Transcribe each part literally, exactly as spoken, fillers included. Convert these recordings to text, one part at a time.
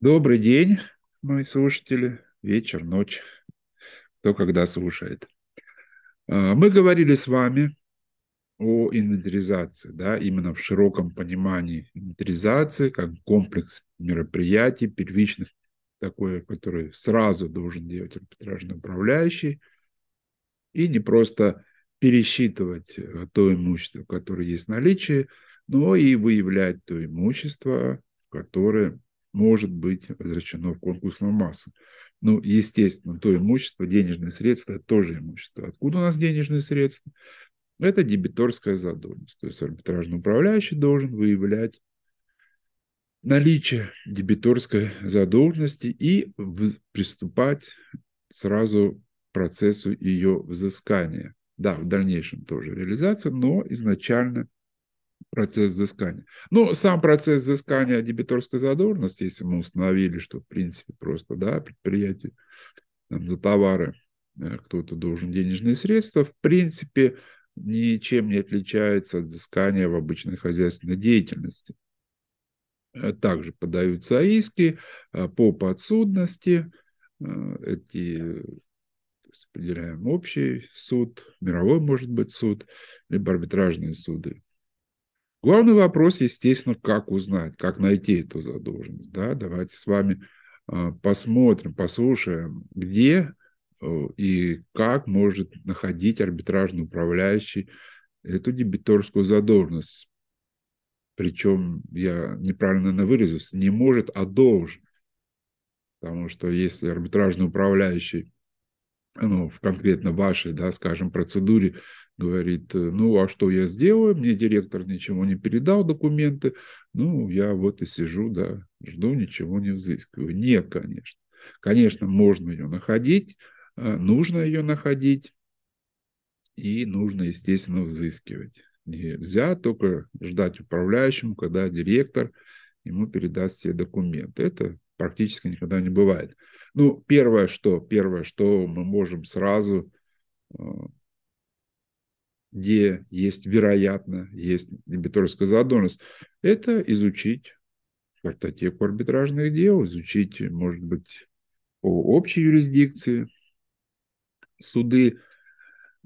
Добрый день, мои слушатели. Вечер, ночь, кто когда слушает. Мы говорили с вами о инвентаризации, да, именно в широком понимании инвентаризации, как комплекс мероприятий, первичных, такое, которое сразу должен делать арбитражный управляющий, и не просто пересчитывать то имущество, которое есть в наличии, но и выявлять то имущество, которое может быть возвращено в конкурсную массу. Ну, естественно, то имущество, денежные средства, это тоже имущество. Откуда у нас денежные средства? Это дебиторская задолженность. То есть арбитражный управляющий должен выявлять наличие дебиторской задолженности и приступать сразу к процессу ее взыскания. Да, в дальнейшем тоже реализация, но изначально процесс взыскания. Но сам процесс взыскания дебиторской задолженности, если мы установили, что в принципе просто да, предприятию там, за товары кто-то должен денежные средства, в принципе ничем не отличается от взыскания в обычной хозяйственной деятельности. Также подаются иски по подсудности, эти... определяем общий суд, мировой, может быть, суд, либо арбитражные суды. Главный вопрос, естественно, как узнать, как найти эту задолженность. Да? Давайте с вами посмотрим, послушаем, где и как может находить арбитражный управляющий эту дебиторскую задолженность. Причем, я неправильно выразился, не может, а должен. Потому что если арбитражный управляющий ну, в конкретно вашей, да, скажем, процедуре, говорит, ну, а что я сделаю? Мне директор ничего не передал, документы, ну, я вот и сижу, да, жду, ничего не взыскиваю. Нет, конечно. Конечно, можно ее находить, нужно ее находить и нужно, естественно, взыскивать. Нельзя только ждать управляющему, когда директор ему передаст все документы. Это практически никогда не бывает. Ну, первое, что, первое, что мы можем сразу, где есть, вероятно, есть дебиторская задолженность, это изучить картотеку арбитражных дел, изучить, может быть, по общей юрисдикции суды.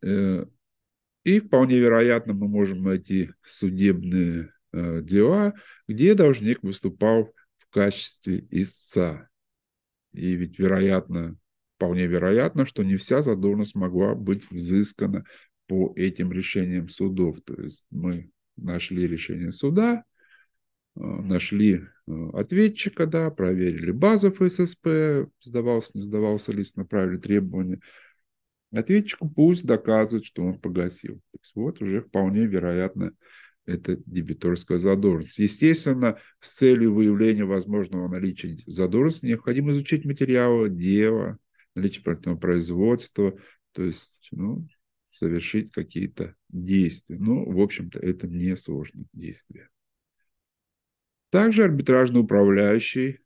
И вполне вероятно мы можем найти судебные дела, где должник выступал в качестве истца. И ведь вероятно, вполне вероятно, что не вся задолженность могла быть взыскана по этим решениям судов. То есть мы нашли решение суда, нашли ответчика, да, проверили базу ФССП, сдавался, не сдавался лист, направили требования. Ответчику пусть доказывает, что он погасил. То есть вот уже вполне вероятно, это дебиторская задолженность. Естественно, с целью выявления возможного наличия задолженности необходимо изучить материалы дела, наличие производства, то есть ну, совершить какие-то действия. Ну, в общем-то, это несложные действия. Также арбитражный управляющий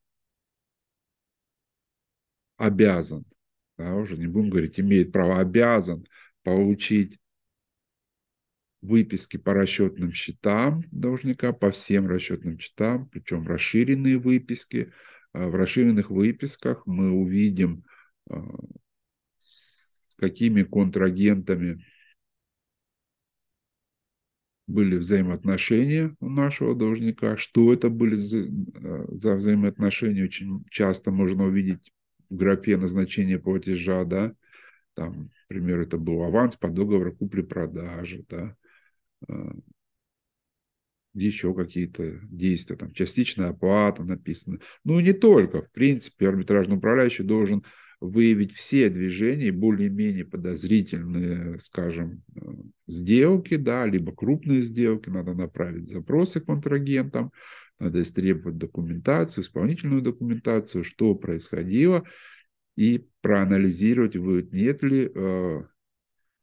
обязан, да, уже не будем говорить, имеет право, обязан получить выписки по расчетным счетам должника, по всем расчетным счетам, причем расширенные выписки. В расширенных выписках мы увидим, с какими контрагентами были взаимоотношения у нашего должника, что это были за взаимоотношения. Очень часто можно увидеть в графе назначение платежа, да, там, к примеру, это был аванс по договору купли-продажи, да, еще какие-то действия, там, частичная оплата написана. Ну, и не только. В принципе, арбитражный управляющий должен выявить все движения, более-менее подозрительные, скажем, сделки, да, либо крупные сделки. Надо направить запросы контрагентам, надо истребовать документацию, исполнительную документацию, что происходило, и проанализировать, выявить, нет ли э,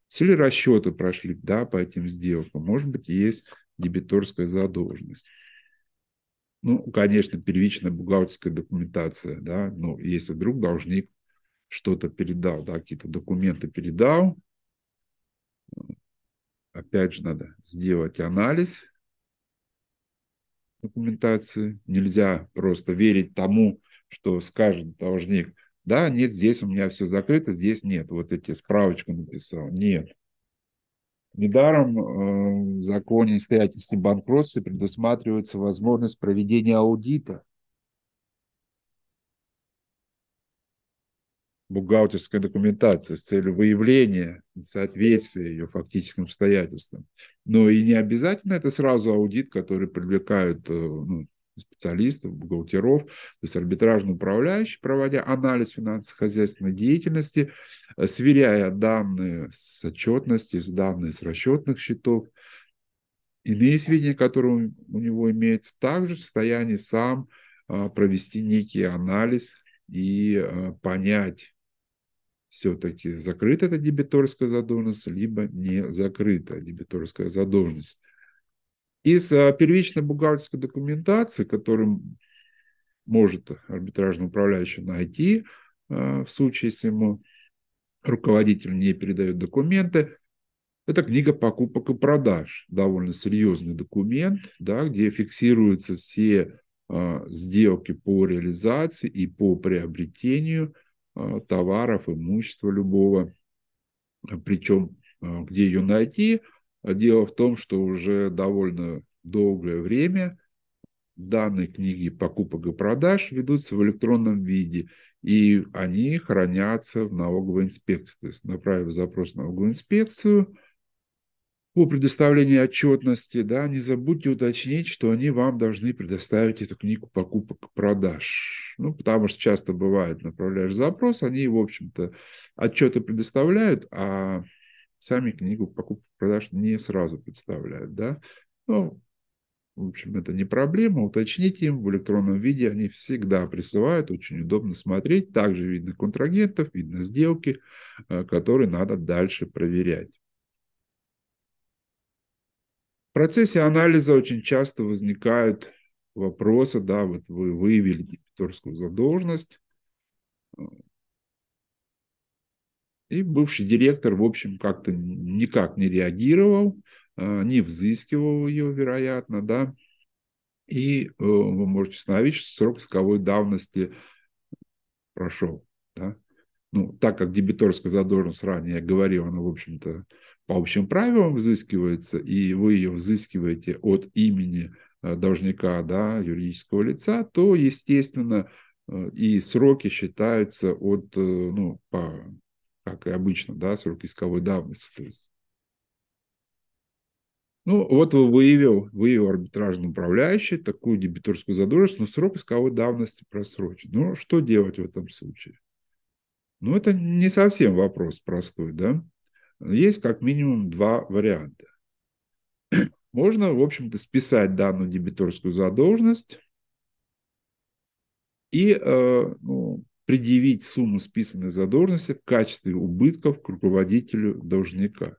все ли расчеты прошли, да, по этим сделкам. Может быть, есть дебиторская задолженность. Ну, конечно, первичная бухгалтерская документация, да, но если вдруг должник что-то передал, да, какие-то документы передал, опять же, надо сделать анализ документации. Нельзя просто верить тому, что скажет должник: да, нет, здесь у меня все закрыто, здесь нет. Вот эти справочку написал. Нет. Недаром в законе о обстоятельствах банкротства предусматривается возможность проведения аудита. Бухгалтерская документация с целью выявления соответствия ее фактическим обстоятельствам. Но и не обязательно это сразу аудит, который привлекают ну, специалистов, бухгалтеров, то есть арбитражный управляющий, проводя анализ финансово-хозяйственной деятельности, сверяя данные с отчетности, с данными с расчетных счетов, иные сведения, которые у него имеются, также в состоянии сам провести некий анализ и понять, все-таки закрыта эта дебиторская задолженность, либо не закрыта дебиторская задолженность. Из первичной бухгалтерской документации, которую может арбитражный управляющий найти, в случае, если ему руководитель не передает документы, это книга покупок и продаж. Довольно серьезный документ, да, где фиксируются все сделки по реализации и по приобретению товаров, имущества любого. Причем, где ее найти? Дело в том, что уже довольно долгое время данные книги покупок и продаж ведутся в электронном виде, и они хранятся в налоговой инспекции. То есть, направив запрос в налоговую инспекцию по предоставлению отчетности, да, не забудьте уточнить, что они вам должны предоставить эту книгу покупок и продаж. Ну, потому что часто бывает, направляешь запрос, они, в общем-то, отчеты предоставляют, а сами книгу покупок и продаж не сразу представляют, да. Ну, в общем, это не проблема, уточните им в электронном виде, они всегда присылают, очень удобно смотреть, также видно контрагентов, видно сделки, которые надо дальше проверять. В процессе анализа очень часто возникают вопросы, да, вот вы выявили дебиторскую задолженность, и бывший директор, в общем, как-то никак не реагировал, не взыскивал ее, вероятно, да, и вы можете установить, что срок исковой давности прошел, да. Ну, так как дебиторская задолженность, ранее я говорил, она, в общем-то, по общим правилам взыскивается, и вы ее взыскиваете от имени должника, да, юридического лица, то, естественно, и сроки считаются от, ну, по, как и обычно, да, срок исковой давности. То есть. Ну, вот вы выявил, выявил арбитражный управляющий такую дебиторскую задолженность, но срок исковой давности просрочен. Ну, что делать в этом случае? Ну, это не совсем вопрос простой, да? Есть как минимум два варианта. Можно, в общем-то, списать данную дебиторскую задолженность и э, ну, предъявить сумму списанной задолженности в качестве убытков к руководителю должника.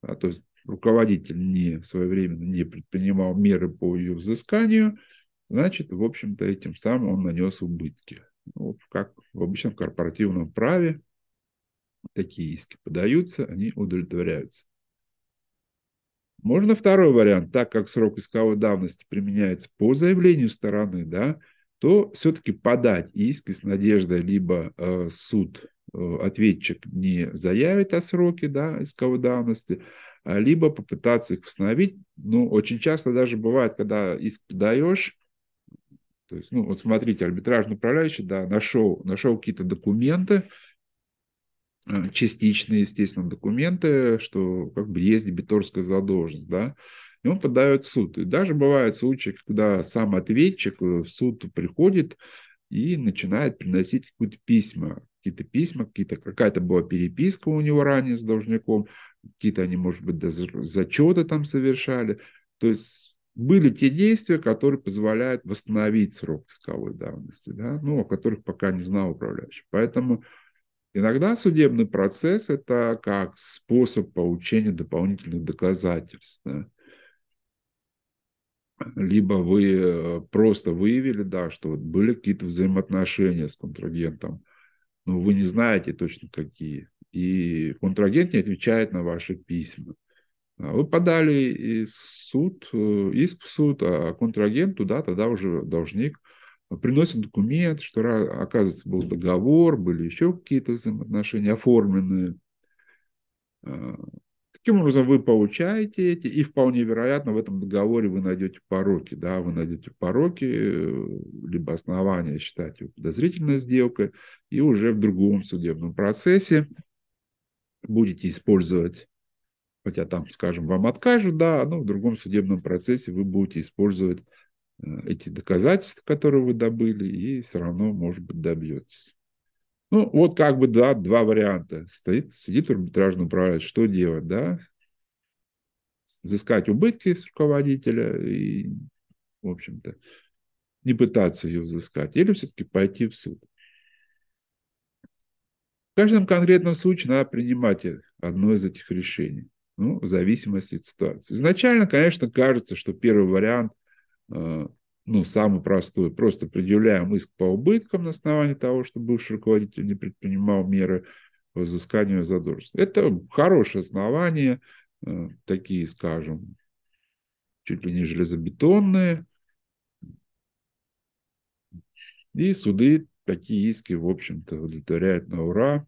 А, то есть руководитель не, своевременно не предпринимал меры по ее взысканию, значит, в общем-то, этим самым он нанес убытки. Ну, как в обычном корпоративном праве, такие иски подаются, они удовлетворяются. Можно второй вариант. Так как срок исковой давности применяется по заявлению стороны, да, то все-таки подать иск с надеждой либо э, суд, э, ответчик не заявит о сроке, да, исковой давности, либо попытаться их восстановить. Ну, очень часто даже бывает, когда иск подаешь. То есть, ну, вот смотрите, арбитражный управляющий, да, нашел, нашел какие-то документы, частичные, естественно, документы, что как бы есть дебиторская задолженность, да, и он подает в суд. И даже бывают случаи, когда сам ответчик в суд приходит и начинает приносить какие-то письма, какие-то письма, какие-то, какая-то была переписка у него ранее с должником, какие-то они, может быть, зачеты там совершали, то есть были те действия, которые позволяют восстановить срок исковой давности, да? Ну, о которых пока не знал управляющий. Поэтому иногда судебный процесс – это как способ получения дополнительных доказательств. Да? Либо вы просто выявили, да, что вот были какие-то взаимоотношения с контрагентом, но вы не знаете точно какие, и контрагент не отвечает на ваши письма. Вы подали и суд, иск в суд, а контрагент туда, тогда уже должник приносят документ, что, оказывается, был договор, были еще какие-то взаимоотношения оформленные. Таким образом, вы получаете эти, и вполне вероятно, в этом договоре вы найдете пороки. Да? Вы найдете пороки, либо основания считать его подозрительной сделкой, и уже в другом судебном процессе будете использовать, хотя там, скажем, вам откажут, да, но в другом судебном процессе вы будете использовать эти доказательства, которые вы добыли, и все равно, может быть, добьетесь. Ну, вот как бы, да, два варианта. Стоит, сидит арбитражный управляющий, что делать, да? Взыскать убытки с руководителя и, в общем-то, не пытаться ее взыскать. Или все-таки пойти в суд. В каждом конкретном случае надо принимать одно из этих решений. Ну, в зависимости от ситуации. Изначально, конечно, кажется, что первый вариант, ну, самый простой, просто предъявляем иск по убыткам на основании того, что бывший руководитель не предпринимал меры по взысканию задолженности. Это хорошее основание, такие, скажем, чуть ли не железобетонные. И суды такие иски, в общем-то, удовлетворяют на ура.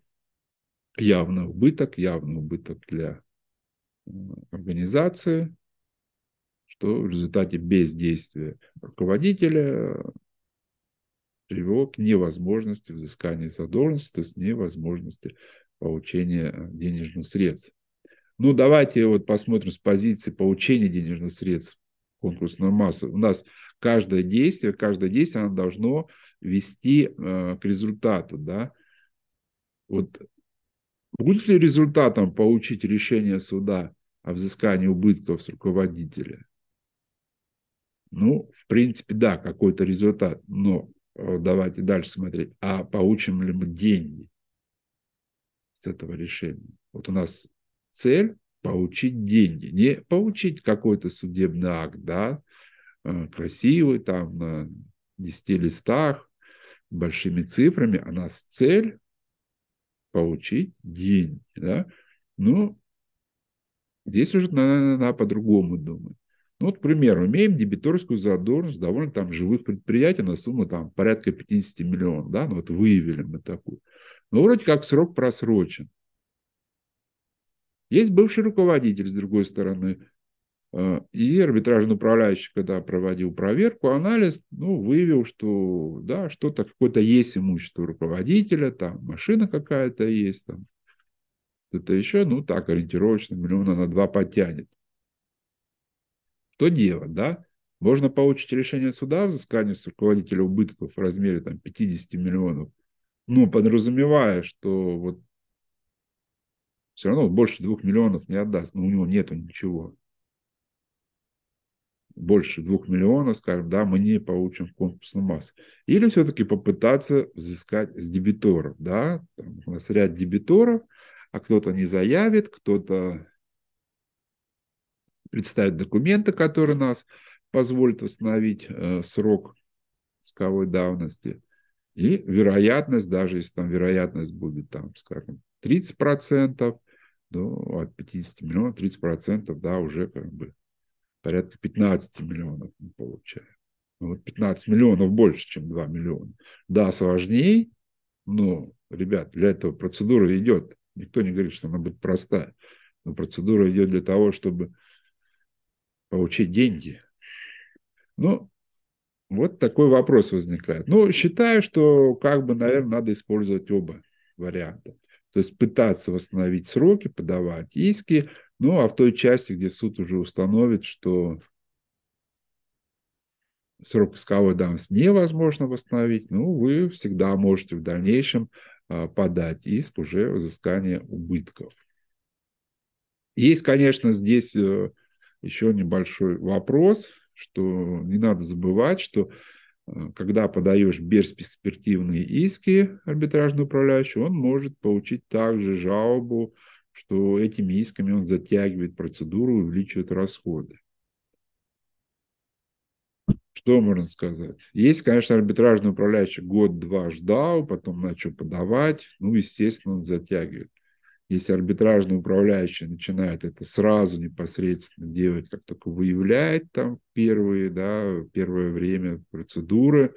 Явный убыток, явный убыток для организации, что в результате бездействия руководителя привело к невозможности взыскания задолженности, то есть невозможности получения денежных средств. Ну, давайте вот посмотрим с позиции получения денежных средств конкурсную массу. У нас каждое действие, каждое действие, оно должно вести э, к результату, да. Вот будет ли результатом получить решение суда о взыскании убытков с руководителя? Ну, в принципе, да, какой-то результат. Но давайте дальше смотреть. А получим ли мы деньги с этого решения? Вот у нас цель – получить деньги. Не получить какой-то судебный акт, да, красивый, там, на десяти листах, большими цифрами. А у нас цель – получить деньги, да. Ну, здесь уже надо, надо по-другому думать. Ну, вот, к примеру, имеем дебиторскую задолженность довольно там живых предприятий на сумму там порядка пятидесяти миллионов, да, ну вот выявили мы такую. Но вроде как срок просрочен. Есть бывший руководитель, с другой стороны, и арбитражный управляющий, когда проводил проверку, анализ, ну, выявил, что, да, что-то, какое-то есть имущество руководителя, там машина какая-то есть, там это еще, ну, так, ориентировочно, миллиона на два потянет. Что делать, да? Можно получить решение суда о взыскании с руководителя убытков в размере там пятидесяти миллионов, но подразумевая, что вот все равно больше двух миллионов не отдаст, но у него нету ничего. Больше двух миллионов, скажем, да, мы не получим в конкурсную массу. Или все-таки попытаться взыскать с дебиторов, да? Там у нас ряд дебиторов, а кто-то не заявит, кто-то представит документы, которые нас позволят восстановить э, срок исковой давности. И вероятность, даже если там вероятность будет, там, скажем, тридцать процентов, ну, от пятидесяти миллионов тридцать процентов, да, уже как бы порядка пятнадцати миллионов мы получаем. Ну, вот пятнадцать миллионов больше, чем два миллиона. Да, сложнее, но, ребят, для этого процедура идет. Никто не говорит, что она будет простая. Но процедура идет для того, чтобы получить деньги. Ну, вот такой вопрос возникает. Ну, считаю, что как бы, наверное, надо использовать оба варианта. То есть пытаться восстановить сроки, подавать иски, ну, а в той части, где суд уже установит, что срок исковой давности невозможно восстановить, ну, вы всегда можете в дальнейшем подать иск уже взыскания убытков. Есть, конечно, здесь еще небольшой вопрос, что не надо забывать, что когда подаешь бесперспективные иски арбитражного управляющего, он может получить также жалобу, что этими исками он затягивает процедуру и увеличивает расходы. Что можно сказать? Есть, конечно, арбитражный управляющий год-два ждал, потом начал подавать, ну, естественно, он затягивает. Если арбитражный управляющий начинает это сразу непосредственно делать, как только выявляет там первые, да, первое время процедуры,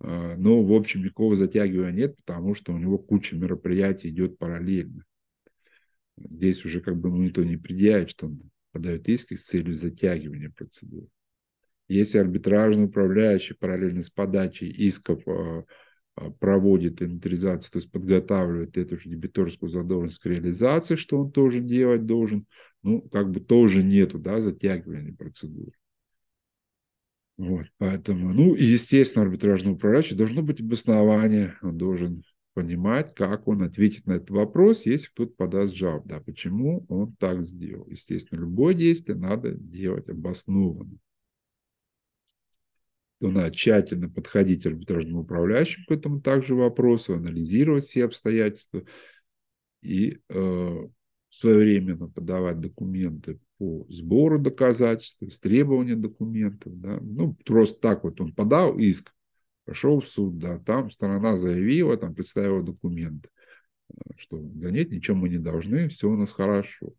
Но в общевековое затягивания нет, потому что у него куча мероприятий идет параллельно. Здесь уже как бы никто не предъявит, что он подает иски с целью затягивания процедуры. Если арбитражный управляющий параллельно с подачей исков проводит инвентаризацию, то есть подготавливает эту же дебиторскую задолженность к реализации, что он тоже делать должен, ну, как бы тоже нету, да, затягивания процедуры. Вот, поэтому, ну, и, естественно, арбитражный управляющий должно быть обоснование, он должен понимать, как он ответит на этот вопрос, если кто-то подаст жалобу, да, почему он так сделал. Естественно, любое действие надо делать обоснованно. То надо тщательно подходить арбитражному управляющему к этому также вопросу, анализировать все обстоятельства и э, своевременно подавать документы по сбору доказательств, истребованию документов. Да. Ну, просто так вот он подал иск, пошел в суд, да, там сторона заявила, там представила документы, что да нет, ничего мы не должны, все у нас хорошо.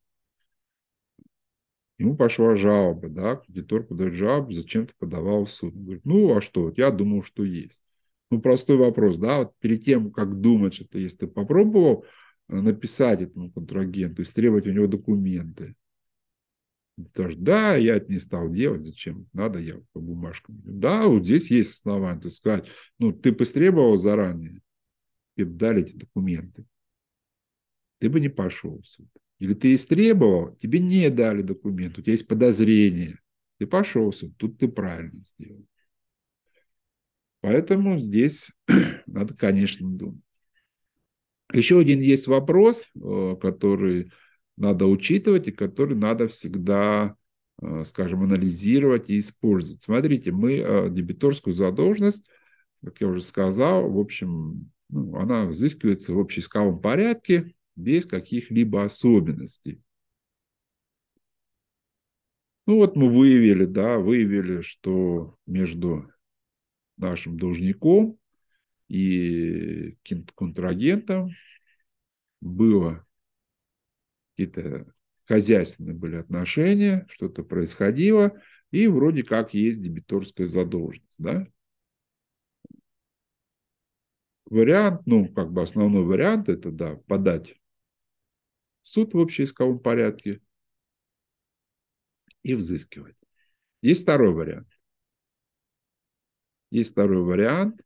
Ему пошла жалоба, да, кредитор подает жалобу, зачем ты подавал в суд? Он говорит, ну, а что, я думал, что есть. Ну, простой вопрос, да, вот перед тем, как думать, что если ты попробовал написать этому контрагенту, истребовать у него документы, даже, да, я это не стал делать, зачем надо, я по бумажкам. Да, вот здесь есть основания, то есть сказать, ну, ты потребовал заранее, тебе дали эти документы, ты бы не пошел в суд. Или ты истребовал, тебе не дали документ, у тебя есть подозрение. Ты пошел, тут ты правильно сделал. Поэтому здесь надо, конечно, думать. Еще один есть вопрос, который надо учитывать и который надо всегда, скажем, анализировать и использовать. Смотрите, мы дебиторскую задолженность, как я уже сказал, в общем, ну, она взыскивается в общеисковом порядке, без каких-либо особенностей. Ну вот мы выявили, да, выявили, что между нашим должником и каким-то контрагентом было какие-то хозяйственные были отношения, что-то происходило, и вроде как есть дебиторская задолженность, да. Вариант, ну, как бы основной вариант, это, да, подать суд в общеисковом порядке и взыскивать. Есть второй вариант. Есть второй вариант.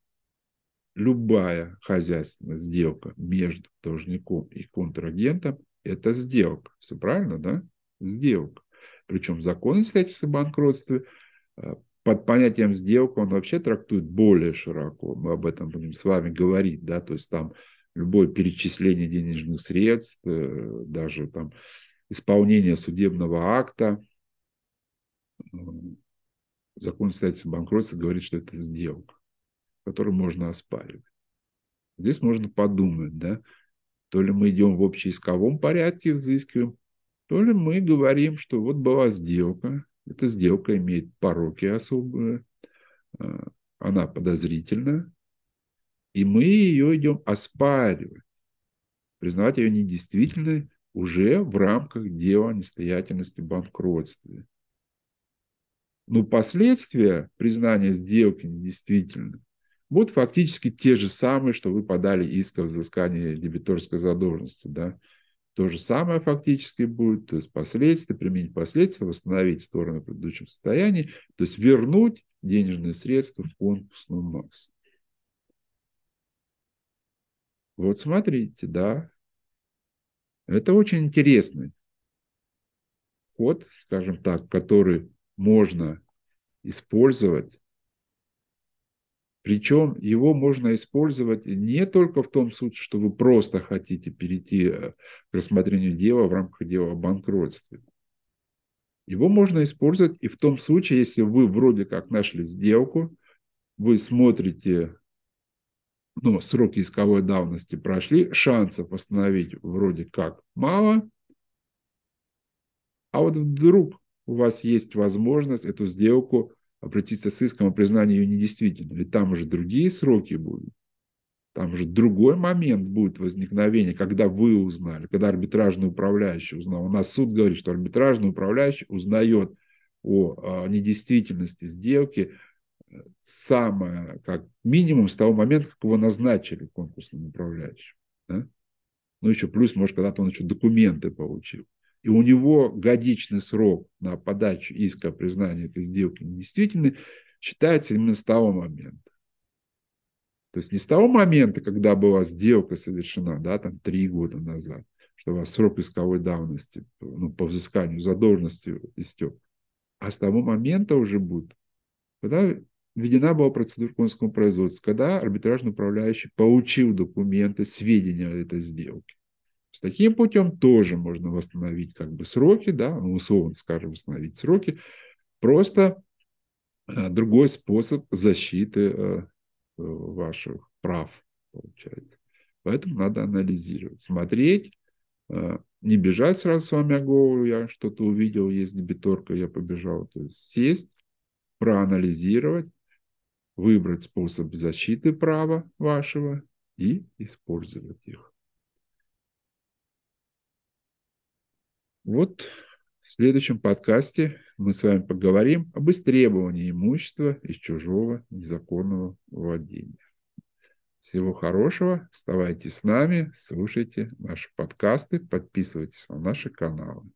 Любая хозяйственная сделка между должником и контрагентом – это сделка. Все правильно, да? Сделка. Причем закон о исследовательском банкротстве под понятием сделка он вообще трактует более широко. Мы об этом будем с вами говорить, да, то есть там любое перечисление денежных средств, даже там исполнение судебного акта. Закон о исследовательском банкротстве говорит, что это сделка, которую можно оспаривать. Здесь можно подумать, да, то ли мы идем в общеисковом порядке взыскиваем, то ли мы говорим, что вот была сделка, эта сделка имеет пороки особые, она подозрительна, и мы ее идем оспаривать, признавать ее недействительной уже в рамках дела о несостоятельности банкротстве. Но последствия признания сделки недействительной будут фактически те же самые, что вы подали иск о взыскании дебиторской задолженности, да? То же самое фактически будет, то есть последствия, применить последствия, восстановить стороны в предыдущем состоянии, то есть вернуть денежные средства в конкурсную массу. Вот смотрите, да, это очень интересный ход, скажем так, который можно использовать. Причем его можно использовать не только в том случае, что вы просто хотите перейти к рассмотрению дела в рамках дела о банкротстве. Его можно использовать и в том случае, если вы вроде как нашли сделку, вы смотрите, ну, сроки исковой давности прошли, шансов восстановить вроде как мало, а вот вдруг у вас есть возможность эту сделку обратиться с иском о признании ее недействительной. И там уже другие сроки будут. Там уже другой момент будет возникновения, когда вы узнали, когда арбитражный управляющий узнал. У нас суд говорит, что арбитражный управляющий узнает о недействительности сделки самое, как минимум, с того момента, как его назначили конкурсным управляющим. Да? Ну, еще плюс, может, когда-то он еще документы получил. И у него годичный срок на подачу иска о признании этой сделки недействительной считается именно с того момента. То есть не с того момента, когда была сделка совершена, да, там три года назад, что у вас срок исковой давности, ну, по взысканию задолженности истек, а с того момента уже будет, когда введена была процедура конкурсного производства, когда арбитражный управляющий получил документы, сведения о этой сделке. С таким путем тоже можно восстановить как бы сроки, да, ну, условно скажем, восстановить сроки, просто а, другой способ защиты а, ваших прав, получается. Поэтому надо анализировать, смотреть, а, не бежать сразу с вами о голову, я что-то увидел, есть дебиторка, я побежал, то есть сесть, проанализировать, выбрать способ защиты права вашего и использовать их. Вот в следующем подкасте мы с вами поговорим об истребовании имущества из чужого незаконного владения. Всего хорошего, оставайтесь с нами, слушайте наши подкасты, подписывайтесь на наши каналы.